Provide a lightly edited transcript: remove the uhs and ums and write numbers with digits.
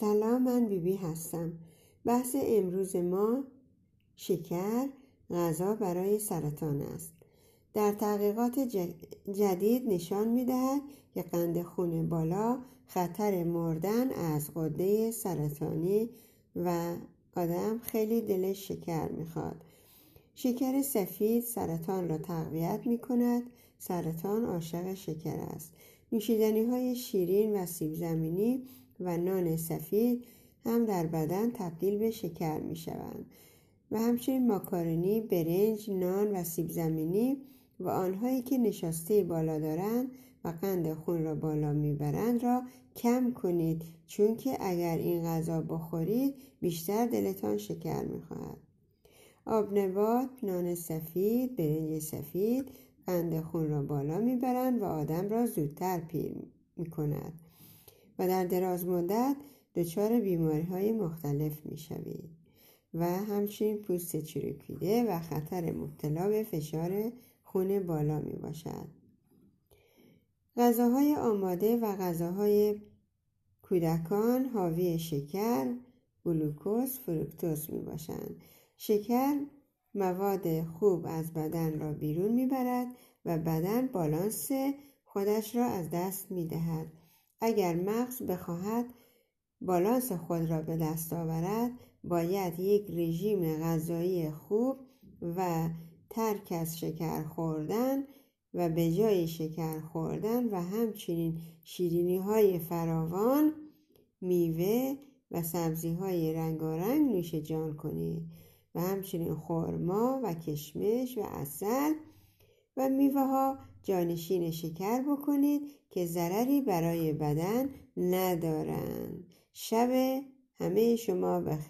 سلام، من بیبی هستم. بحث امروز ما شکر غذا برای سرطان است. در تحقیقات جدید نشان می‌دهد که قند خون بالا خطر مردن از غده سرطانی و آدم خیلی دلش شکر می‌خواد. شکر سفید سرطان را تقویت می‌کند. سرطان عاشق شکر است. نوشیدنی‌های شیرین و سیب زمینی و نان سفید هم در بدن تبدیل به شکر می‌شوند و همچنین ماکارونی، برنج، نان و سیب زمینی و آنهایی که نشاسته بالا دارند و قند خون را بالا میبرند را کم کنید، چون که اگر این غذا بخورید بیشتر دلتان شکر میخواهد. آبنبات، نان سفید، برنج سفید قند خون را بالا میبرند و آدم را زودتر پیر میکند و در دراز مدت دچار بیماری‌های مختلف میشوید و همچنین پوست چروکیده و خطر مبتلا به فشار خون بالا می باشد. غذاهای آماده و غذاهای کودکان حاوی شکر، گلوکوز، فروکتوز می باشند. شکر مواد خوب از بدن را بیرون می برد و بدن بالانس خودش را از دست می دهد. اگر مغز بخواهد بالانس خود را به دست آورد، باید یک رژیم غذایی خوب و ترک از شکر خوردن و به جای شکر خوردن و همچنین شیرینی‌های فراوان، میوه و سبزی‌های رنگارنگ نوش جان کنید و همچنین خرما و کشمش و عسل و میوه‌ها جانشین شکر بکنید که ضرری برای بدن ندارند. شب همه شما بخیر.